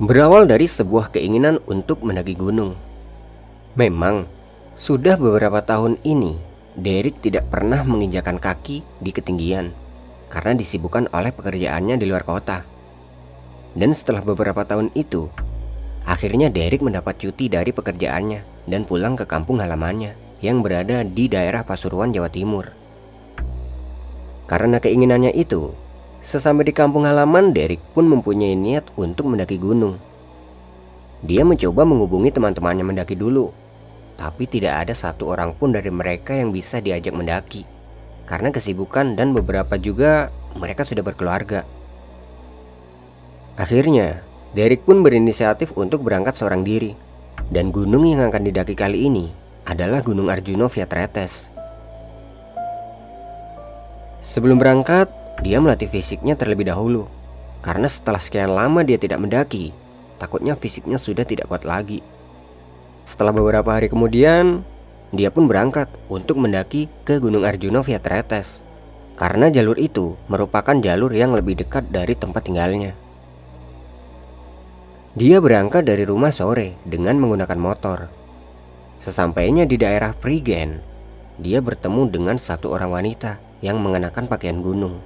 Berawal dari sebuah keinginan untuk mendaki gunung. Memang, sudah beberapa tahun ini, Derek tidak pernah menginjakan kaki di ketinggian karena disibukkan oleh pekerjaannya di luar kota. Dan setelah beberapa tahun itu, akhirnya Derek mendapat cuti dari pekerjaannya dan pulang ke kampung halamannya yang berada di daerah Pasuruan, Jawa Timur. Karena keinginannya itu, sesampai di kampung halaman, Derek pun mempunyai niat untuk mendaki gunung. Dia mencoba menghubungi teman-temannya mendaki dulu, tapi tidak ada satu orang pun dari mereka yang bisa diajak mendaki karena kesibukan, dan beberapa juga mereka sudah berkeluarga. Akhirnya, Derek pun berinisiatif untuk berangkat seorang diri, dan gunung yang akan didaki kali ini adalah Gunung Arjuno via Tretes. Sebelum berangkat, dia melatih fisiknya terlebih dahulu, karena setelah sekian lama dia tidak mendaki, takutnya fisiknya sudah tidak kuat lagi. Setelah beberapa hari kemudian, dia pun berangkat untuk mendaki ke Gunung Arjuno via Tretes, karena jalur itu merupakan jalur yang lebih dekat dari tempat tinggalnya. Dia berangkat dari rumah sore dengan menggunakan motor. Sesampainya di daerah Pregen, dia bertemu dengan satu orang wanita yang mengenakan pakaian gunung.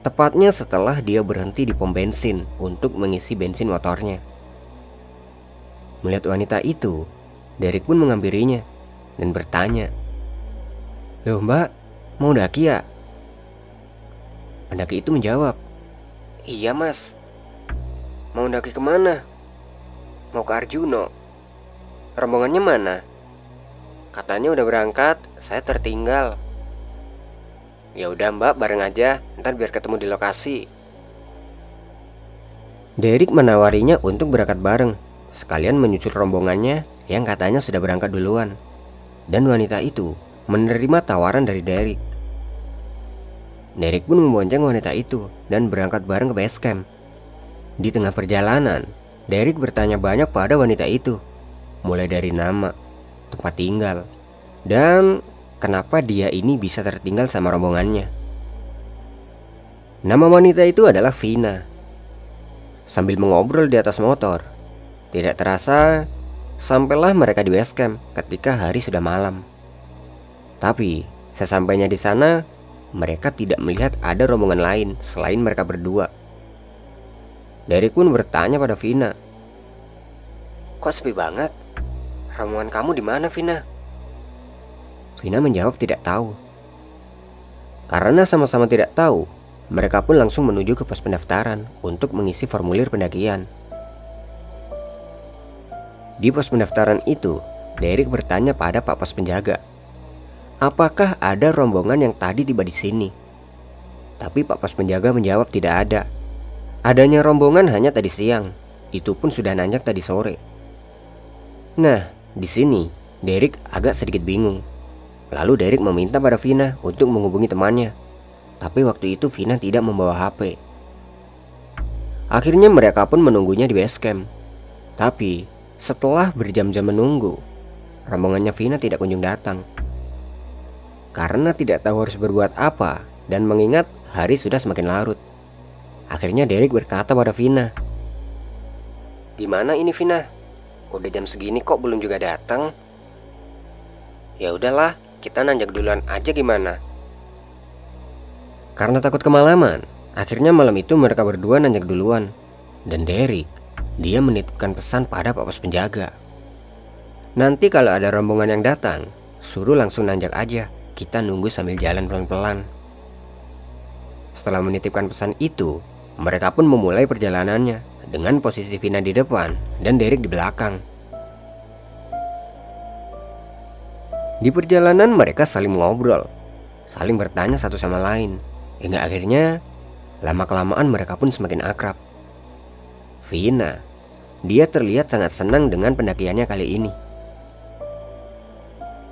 Tepatnya setelah dia berhenti di pom bensin untuk mengisi bensin motornya. Melihat wanita itu, Derek pun menghampirinya dan bertanya, "Loh mbak, mau daki ya?" Pendaki itu menjawab, "Iya mas." "Mau daki kemana?" "Mau ke Arjuno." "Rombongannya mana?" "Katanya udah berangkat, saya tertinggal." "Ya udah mbak, bareng aja, ntar biar ketemu di lokasi." Derek menawarinya untuk berangkat bareng, sekalian menyusul rombongannya yang katanya sudah berangkat duluan. Dan wanita itu menerima tawaran dari Derek. Derek pun membonceng wanita itu dan berangkat bareng ke base camp. Di tengah perjalanan, Derek bertanya banyak pada wanita itu, mulai dari nama, tempat tinggal, dan kenapa dia ini bisa tertinggal sama rombongannya. Nama wanita itu adalah Vina. Sambil mengobrol di atas motor, tidak terasa sampailah mereka di base camp ketika hari sudah malam. Tapi sesampainya di sana, mereka tidak melihat ada rombongan lain selain mereka berdua. Derek pun bertanya pada Vina, "Kok sepi banget? Rombongan kamu di mana, Vina?" Vina menjawab tidak tahu. Karena sama-sama tidak tahu, mereka pun langsung menuju ke pos pendaftaran untuk mengisi formulir pendakian. Di pos pendaftaran itu, Derek bertanya pada Pak Pos Penjaga, apakah ada rombongan yang tadi tiba di sini? Tapi Pak Pos Penjaga menjawab tidak ada. Adanya rombongan hanya tadi siang, itu pun sudah nanjak tadi sore. Nah, di sini Derek agak sedikit bingung. Lalu Derek meminta pada Vina untuk menghubungi temannya, tapi waktu itu Vina tidak membawa HP. Akhirnya mereka pun menunggunya di base camp. Tapi setelah berjam-jam menunggu, rombongannya Vina tidak kunjung datang. Karena tidak tahu harus berbuat apa dan mengingat hari sudah semakin larut, akhirnya Derek berkata pada Vina, "Gimana ini Vina? Udah jam segini kok belum juga datang?" "Ya udahlah, kita nanjak duluan aja gimana?" Karena takut kemalaman, akhirnya malam itu mereka berdua nanjak duluan. Dan Derek, dia menitipkan pesan pada Pak Pos Penjaga, "Nanti kalau ada rombongan yang datang, suruh langsung nanjak aja, kita nunggu sambil jalan pelan-pelan." Setelah menitipkan pesan itu, mereka pun memulai perjalanannya dengan posisi Vina di depan dan Derek di belakang. Di perjalanan mereka saling mengobrol, saling bertanya satu sama lain, hingga akhirnya lama-kelamaan mereka pun semakin akrab. Vina, dia terlihat sangat senang dengan pendakiannya kali ini.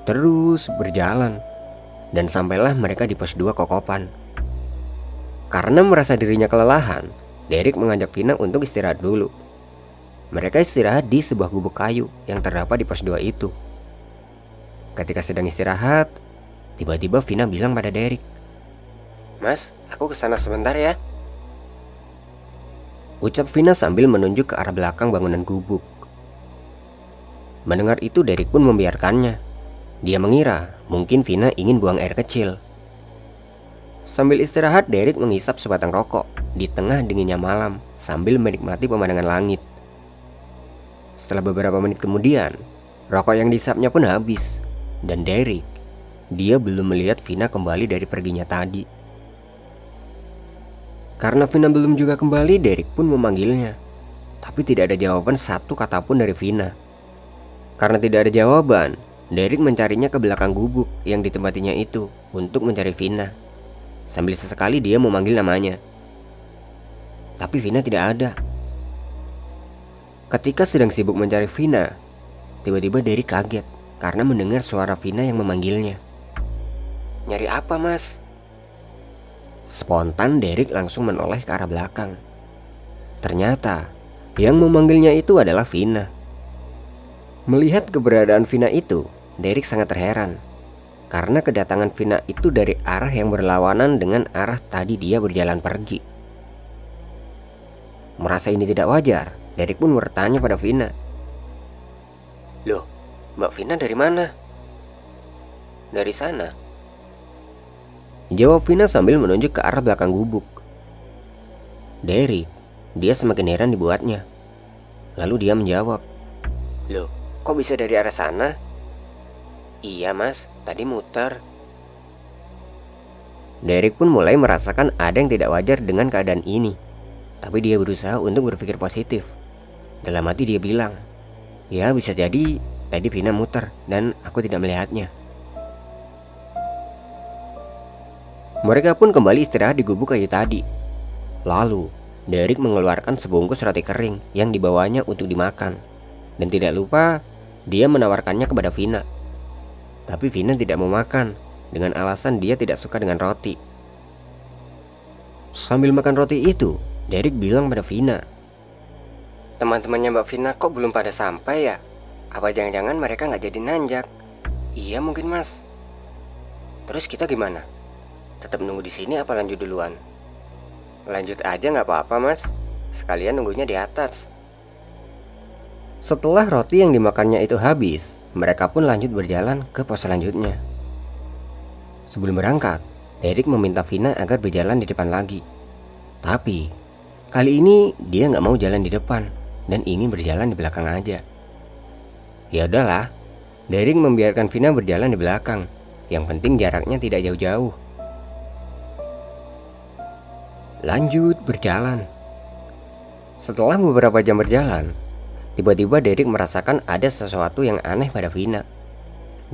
Terus berjalan, dan sampailah mereka di pos 2 Kokopan. Karena merasa dirinya kelelahan, Derek mengajak Vina untuk istirahat dulu. Mereka istirahat di sebuah gubuk kayu yang terdapat di pos 2 itu. Ketika sedang istirahat, tiba-tiba Vina bilang pada Derek, "Mas, aku kesana sebentar ya." ucap Vina sambil menunjuk ke arah belakang bangunan gubuk. Mendengar itu, Derek pun membiarkannya. Dia mengira mungkin Vina ingin buang air kecil. Sambil istirahat, Derek menghisap sebatang rokok di tengah dinginnya malam sambil menikmati pemandangan langit. Setelah beberapa menit kemudian, rokok yang dihisapnya pun habis. Dan Derek, dia belum melihat Vina kembali dari perginya tadi. Karena Vina belum juga kembali, Derek pun memanggilnya. Tapi tidak ada jawaban satu kata pun dari Vina. Karena tidak ada jawaban, Derek mencarinya ke belakang gubuk yang ditempatinya itu untuk mencari Vina. Sambil sesekali dia memanggil namanya. Tapi Vina tidak ada. Ketika sedang sibuk mencari Vina, tiba-tiba Derek kaget karena mendengar suara Vina yang memanggilnya. "Nyari apa, Mas?" Spontan Derek langsung menoleh ke arah belakang. Ternyata yang memanggilnya itu adalah Vina. Melihat keberadaan Vina itu, Derek sangat terheran karena kedatangan Vina itu dari arah yang berlawanan dengan arah tadi dia berjalan pergi. Merasa ini tidak wajar, Derek pun bertanya pada Vina, "Loh, Mbak Vina dari mana?" "Dari sana," jawab Vina sambil menunjuk ke arah belakang gubuk. Derek, dia semakin heran dibuatnya. Lalu dia menjawab, "Loh, kok bisa dari arah sana?" "Iya, Mas, tadi muter." Derek pun mulai merasakan ada yang tidak wajar dengan keadaan ini. Tapi dia berusaha untuk berpikir positif. Dalam hati dia bilang, "Ya, bisa jadi tadi Vina muter dan aku tidak melihatnya." Mereka pun kembali istirahat di gubuk kayu tadi. Lalu Derek mengeluarkan sebungkus roti kering yang dibawanya untuk dimakan. Dan tidak lupa dia menawarkannya kepada Vina. Tapi Vina tidak mau makan dengan alasan dia tidak suka dengan roti. Sambil makan roti itu, Derek bilang pada Vina, "Teman-temannya Mbak Vina kok belum pada sampai ya? Apa jangan-jangan mereka nggak jadi nanjak?" "Iya mungkin, Mas." "Terus kita gimana? Tetap nunggu di sini apa lanjut duluan?" "Lanjut aja nggak apa-apa, Mas. Sekalian nunggunya di atas." Setelah roti yang dimakannya itu habis, mereka pun lanjut berjalan ke pos selanjutnya. Sebelum berangkat, Derek meminta Vina agar berjalan di depan lagi. Tapi kali ini dia nggak mau jalan di depan dan ingin berjalan di belakang aja. Ya udahlah, Derek membiarkan Vina berjalan di belakang. Yang penting jaraknya tidak jauh-jauh. Lanjut berjalan. Setelah beberapa jam berjalan, tiba-tiba Derek merasakan ada sesuatu yang aneh pada Vina.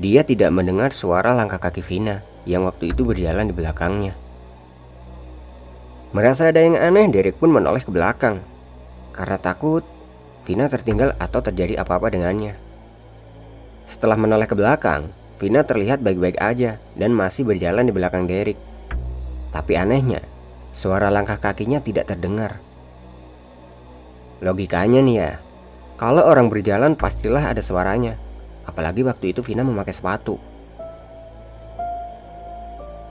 Dia tidak mendengar suara langkah kaki Vina yang waktu itu berjalan di belakangnya. Merasa ada yang aneh, Derek pun menoleh ke belakang karena takut Vina tertinggal atau terjadi apa-apa dengannya. Setelah menoleh ke belakang, Vina terlihat baik-baik aja dan masih berjalan di belakang Derek. Tapi anehnya, suara langkah kakinya tidak terdengar. Logikanya nih ya, kalau orang berjalan pastilah ada suaranya. Apalagi waktu itu Vina memakai sepatu.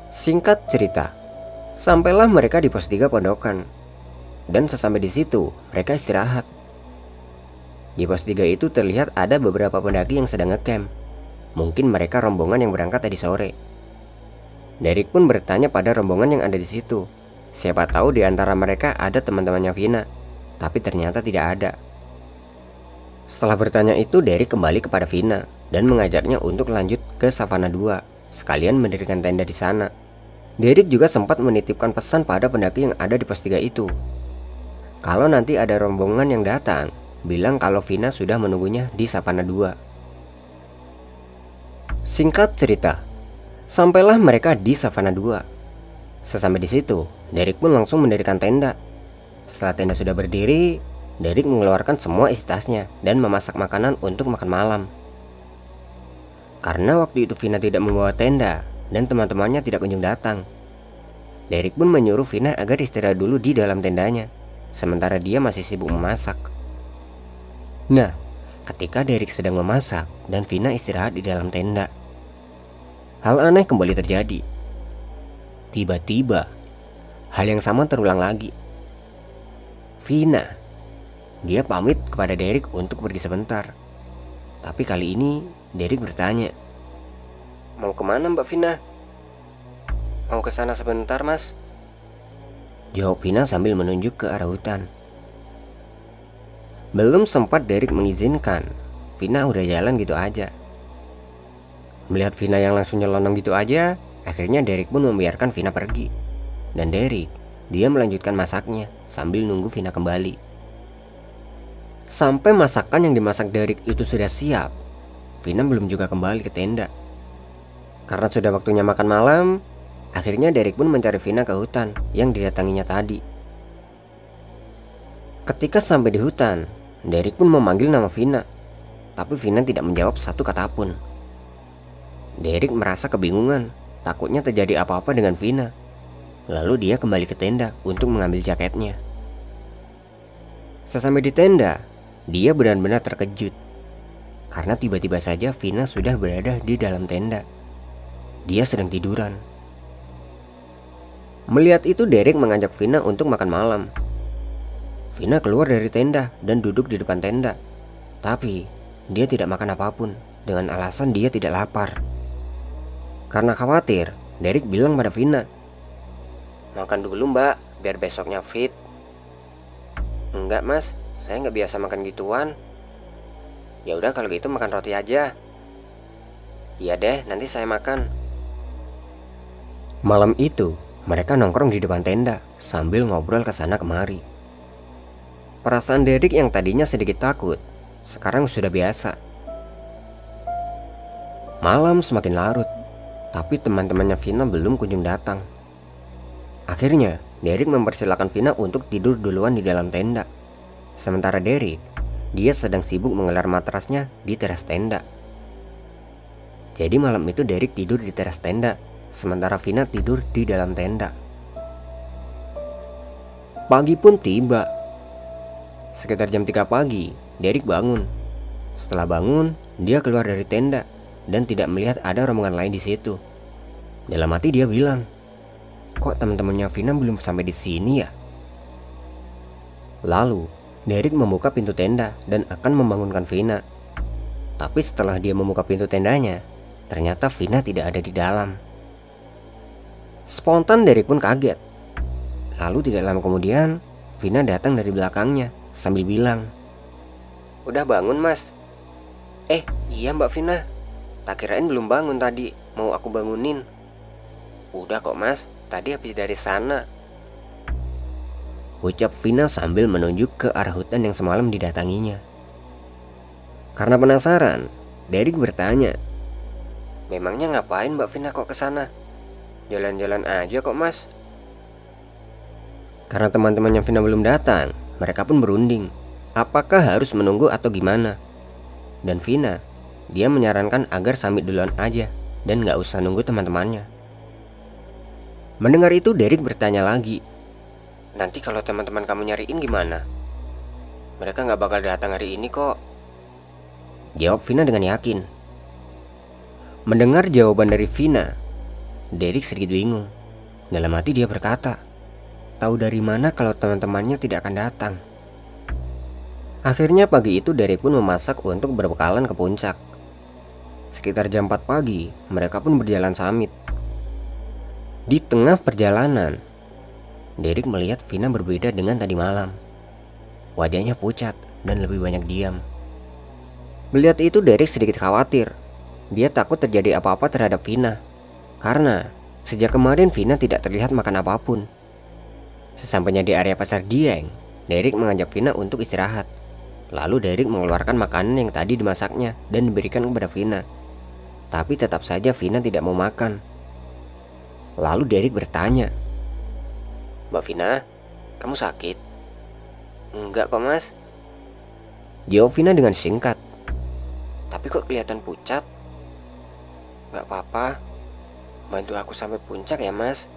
Singkat cerita, sampailah mereka di pos 3 pondokan. Dan sesampai di situ, mereka istirahat. Di pos 3 itu terlihat ada beberapa pendaki yang sedang ngecamp. Mungkin mereka rombongan yang berangkat tadi sore. Derek pun bertanya pada rombongan yang ada di situ. Siapa tahu di antara mereka ada teman-temannya Vina. Tapi ternyata tidak ada. Setelah bertanya itu, Derek kembali kepada Vina dan mengajaknya untuk lanjut ke Savana 2, sekalian mendirikan tenda di sana. Derek juga sempat menitipkan pesan pada pendaki yang ada di pos 3 itu. Kalau nanti ada rombongan yang datang, bilang kalau Vina sudah menunggunya di Savana 2. Singkat cerita, sampailah mereka di Savana 2. Sesampai di situ, Derek pun langsung mendirikan tenda. Setelah tenda sudah berdiri, Derek mengeluarkan semua isi tasnya dan memasak makanan untuk makan malam. Karena waktu itu Vina tidak membawa tenda dan teman-temannya tidak kunjung datang, Derek pun menyuruh Vina agar istirahat dulu di dalam tendanya, sementara dia masih sibuk memasak. Nah, ketika Derek sedang memasak dan Vina istirahat di dalam tenda, hal aneh kembali terjadi. Tiba-tiba, hal yang sama terulang lagi. Vina. Dia pamit kepada Derek untuk pergi sebentar. Tapi kali ini Derek bertanya, "Mau kemana Mbak Vina?" "Mau ke sana sebentar Mas," jawab Vina sambil menunjuk ke arah hutan. Belum sempat Derek mengizinkan, Vina udah jalan gitu aja. Melihat Vina yang langsung nyelonong gitu aja, akhirnya Derek pun membiarkan Vina pergi. Dan Derek, dia melanjutkan masaknya sambil nunggu Vina kembali. Sampai masakan yang dimasak Derek itu sudah siap, Vina belum juga kembali ke tenda. Karena sudah waktunya makan malam, akhirnya Derek pun mencari Vina ke hutan yang didatanginya tadi. Ketika sampai di hutan, Derek pun memanggil nama Vina, tapi Vina tidak menjawab satu kata pun. Derek merasa kebingungan, takutnya terjadi apa-apa dengan Vina. Lalu dia kembali ke tenda untuk mengambil jaketnya. Sesampai di tenda, dia benar-benar terkejut karena tiba-tiba saja Vina sudah berada di dalam tenda. Dia sedang tiduran. Melihat itu, Derek mengajak Vina untuk makan malam. Vina keluar dari tenda dan duduk di depan tenda. Tapi dia tidak makan apapun dengan alasan dia tidak lapar. Karena khawatir, Derek bilang pada Vina, "Makan dulu Mbak, biar besoknya fit." "Enggak Mas, saya nggak biasa makan gituan." "Ya udah kalau gitu makan roti aja." "Iya deh, nanti saya makan." Malam itu mereka nongkrong di depan tenda sambil ngobrol kesana kemari. Perasaan Derek yang tadinya sedikit takut sekarang sudah biasa. Malam semakin larut, tapi teman-temannya Vina belum kunjung datang. Akhirnya Derek mempersilahkan Vina untuk tidur duluan di dalam tenda. Sementara Derek, dia sedang sibuk mengelar matrasnya di teras tenda. Jadi malam itu Derek tidur di teras tenda, sementara Vina tidur di dalam tenda. Pagi pun tiba. Sekitar jam 3 pagi, Derek bangun. Setelah bangun, dia keluar dari tenda dan tidak melihat ada rombongan lain di situ. Dalam hati dia bilang, "Kok teman-temannya Vina belum sampai di sini ya?" Lalu Derek membuka pintu tenda dan akan membangunkan Vina. Tapi setelah dia membuka pintu tendanya, ternyata Vina tidak ada di dalam. Spontan Derek pun kaget. Lalu tidak lama kemudian, Vina datang dari belakangnya sambil bilang, "Udah bangun Mas?" Iya Mbak Vina, tak kirain belum bangun tadi, mau aku bangunin." "Udah kok Mas, tadi habis dari sana," ucap Vina sambil menunjuk ke arah hutan yang semalam didatanginya. Karena penasaran, Derek bertanya, "Memangnya ngapain Mbak Vina kok kesana? Jalan-jalan aja kok Mas." Karena teman-temannya Vina belum datang, mereka pun berunding apakah harus menunggu atau gimana. Dan Vina, dia menyarankan agar samit duluan aja dan gak usah nunggu teman-temannya. Mendengar itu Derek bertanya lagi, "Nanti kalau teman-teman kamu nyariin gimana?" "Mereka gak bakal datang hari ini kok," jawab Vina dengan yakin. Mendengar jawaban dari Vina, Derek sedikit bingung. Dalam hati dia berkata, "Tahu dari mana kalau teman-temannya tidak akan datang?" Akhirnya pagi itu Derek pun memasak untuk berbekalan ke puncak. Sekitar jam 4 pagi mereka pun berjalan samit. Di tengah perjalanan, Derek melihat Vina berbeda dengan tadi malam. Wajahnya pucat dan lebih banyak diam. Melihat itu Derek sedikit khawatir. Dia takut terjadi apa-apa terhadap Vina, karena sejak kemarin Vina tidak terlihat makan apapun. Sesampainya di area Pasar Dieng, Derek mengajak Vina untuk istirahat. Lalu Derek mengeluarkan makanan yang tadi dimasaknya dan diberikan kepada Vina. Tapi tetap saja Vina tidak mau makan. Lalu Derek bertanya, "Mbak Vina, kamu sakit?" "Enggak kok Mas," jawab Vina dengan singkat. "Tapi kok kelihatan pucat?" "Gak apa-apa, bantu aku sampai puncak ya Mas."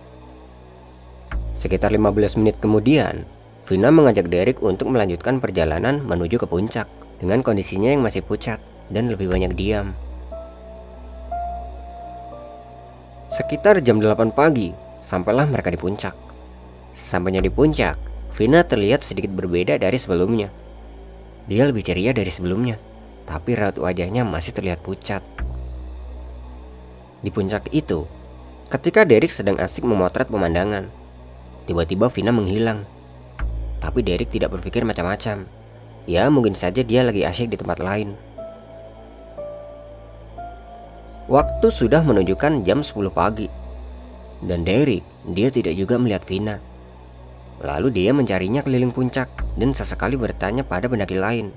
Sekitar 15 menit kemudian, Vina mengajak Derek untuk melanjutkan perjalanan menuju ke puncak dengan kondisinya yang masih pucat dan lebih banyak diam. Sekitar jam 8 pagi, sampailah mereka di puncak. Sesampainya di puncak, Vina terlihat sedikit berbeda dari sebelumnya. Dia lebih ceria dari sebelumnya, tapi raut wajahnya masih terlihat pucat. Di puncak itu, ketika Derek sedang asik memotret pemandangan, tiba-tiba Vina menghilang. Tapi Derek tidak berpikir macam-macam. Ya, mungkin saja dia lagi asyik di tempat lain. Waktu sudah menunjukkan jam 10 pagi. Dan Derek, dia tidak juga melihat Vina. Lalu dia mencarinya keliling puncak dan sesekali bertanya pada pendaki lain.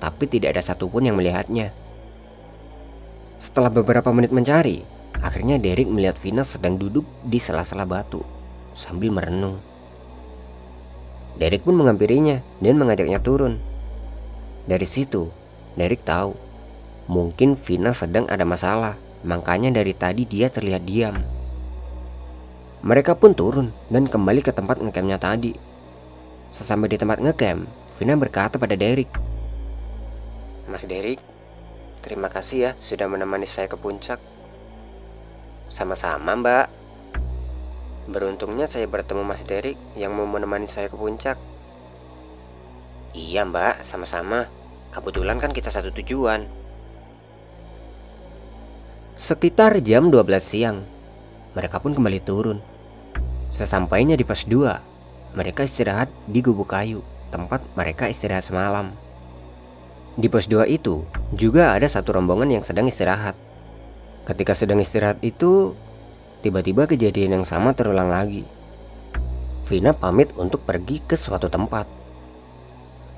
Tapi tidak ada satupun yang melihatnya. Setelah beberapa menit mencari, akhirnya Derek melihat Vina sedang duduk di sela-sela batu sambil merenung. Derek pun menghampirinya dan mengajaknya turun. Dari situ, Derek tahu mungkin Vina sedang ada masalah, makanya dari tadi dia terlihat diam. Mereka pun turun dan kembali ke tempat ngecampnya tadi. Sesampai di tempat ngecamp, Vina berkata pada Derek, "Mas Derek, terima kasih ya sudah menemani saya ke puncak." "Sama-sama, Mbak. Beruntungnya saya bertemu Mas Derek yang mau menemani saya ke puncak." "Iya, Mbak, sama-sama. Kebetulan kan kita satu tujuan." Sekitar jam 12 siang, mereka pun kembali turun. Sesampainya di pos 2, mereka istirahat di gubuk kayu, tempat mereka istirahat semalam. Di pos 2 itu juga ada satu rombongan yang sedang istirahat. Ketika sedang istirahat itu, tiba-tiba kejadian yang sama terulang lagi. Vina pamit untuk pergi ke suatu tempat.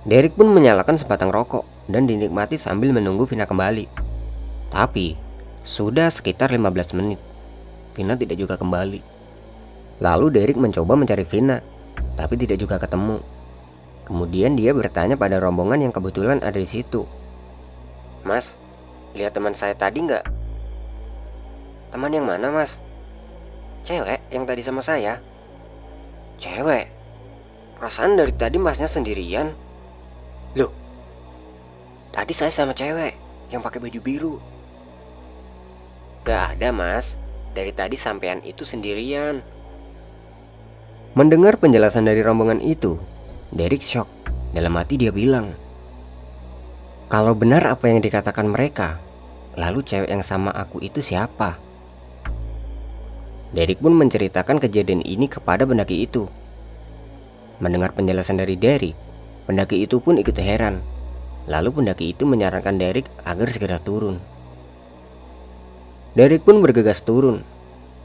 Derek pun menyalakan sebatang rokok dan dinikmati sambil menunggu Vina kembali. Tapi, sudah sekitar 15 menit, Vina tidak juga kembali. Lalu Derek mencoba mencari Vina, tapi tidak juga ketemu. Kemudian dia bertanya pada rombongan yang kebetulan ada di situ. "Mas, lihat teman saya tadi nggak?" "Teman yang mana, Mas?" "Cewek yang tadi sama saya." "Cewek? Perasaan dari tadi Masnya sendirian." "Loh, tadi saya sama cewek yang pakai baju biru." "Gak ada, Mas. Dari tadi sampean itu sendirian." Mendengar penjelasan dari rombongan itu, Derek shock. Dalam hati dia bilang, kalau benar apa yang dikatakan mereka, lalu cewek yang sama aku itu siapa? Derek pun menceritakan kejadian ini kepada pendaki itu. Mendengar penjelasan dari Derek, pendaki itu pun ikut heran. Lalu pendaki itu menyarankan Derek agar segera turun. Derek pun bergegas turun.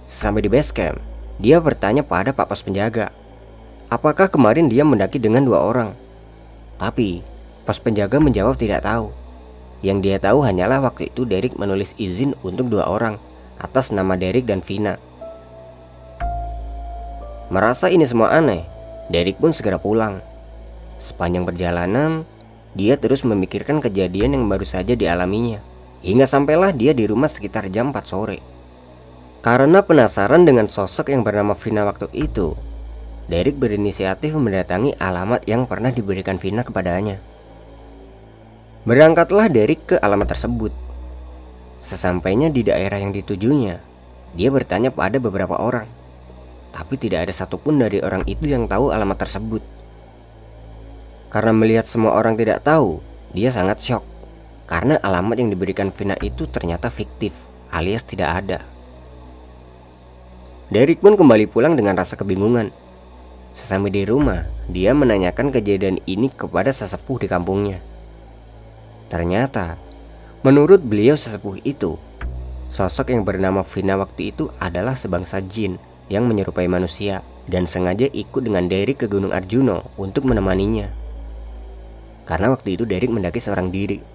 Sampai di base camp, dia bertanya pada Pak Pos Penjaga, apakah kemarin dia mendaki dengan dua orang. Tapi Pos Penjaga menjawab tidak tahu. Yang dia tahu hanyalah waktu itu Derek menulis izin untuk dua orang atas nama Derek dan Vina. Merasa ini semua aneh, Derek pun segera pulang. Sepanjang perjalanan, dia terus memikirkan kejadian yang baru saja dialaminya. Hingga sampailah dia di rumah sekitar jam 4 sore. Karena penasaran dengan sosok yang bernama Vina waktu itu, Derek berinisiatif mendatangi alamat yang pernah diberikan Vina kepadanya. Berangkatlah Derek ke alamat tersebut. Sesampainya di daerah yang ditujunya, dia bertanya pada beberapa orang. Tapi tidak ada satupun dari orang itu yang tahu alamat tersebut. Karena melihat semua orang tidak tahu, dia sangat syok. Karena alamat yang diberikan Vina itu ternyata fiktif, alias tidak ada. Derek pun kembali pulang dengan rasa kebingungan. Sesampai di rumah, dia menanyakan kejadian ini kepada sesepuh di kampungnya. Ternyata, menurut beliau sesepuh itu, sosok yang bernama Vina waktu itu adalah sebangsa jin yang menyerupai manusia dan sengaja ikut dengan Derek ke Gunung Arjuno untuk menemaninya. Karena waktu itu Derek mendaki seorang diri.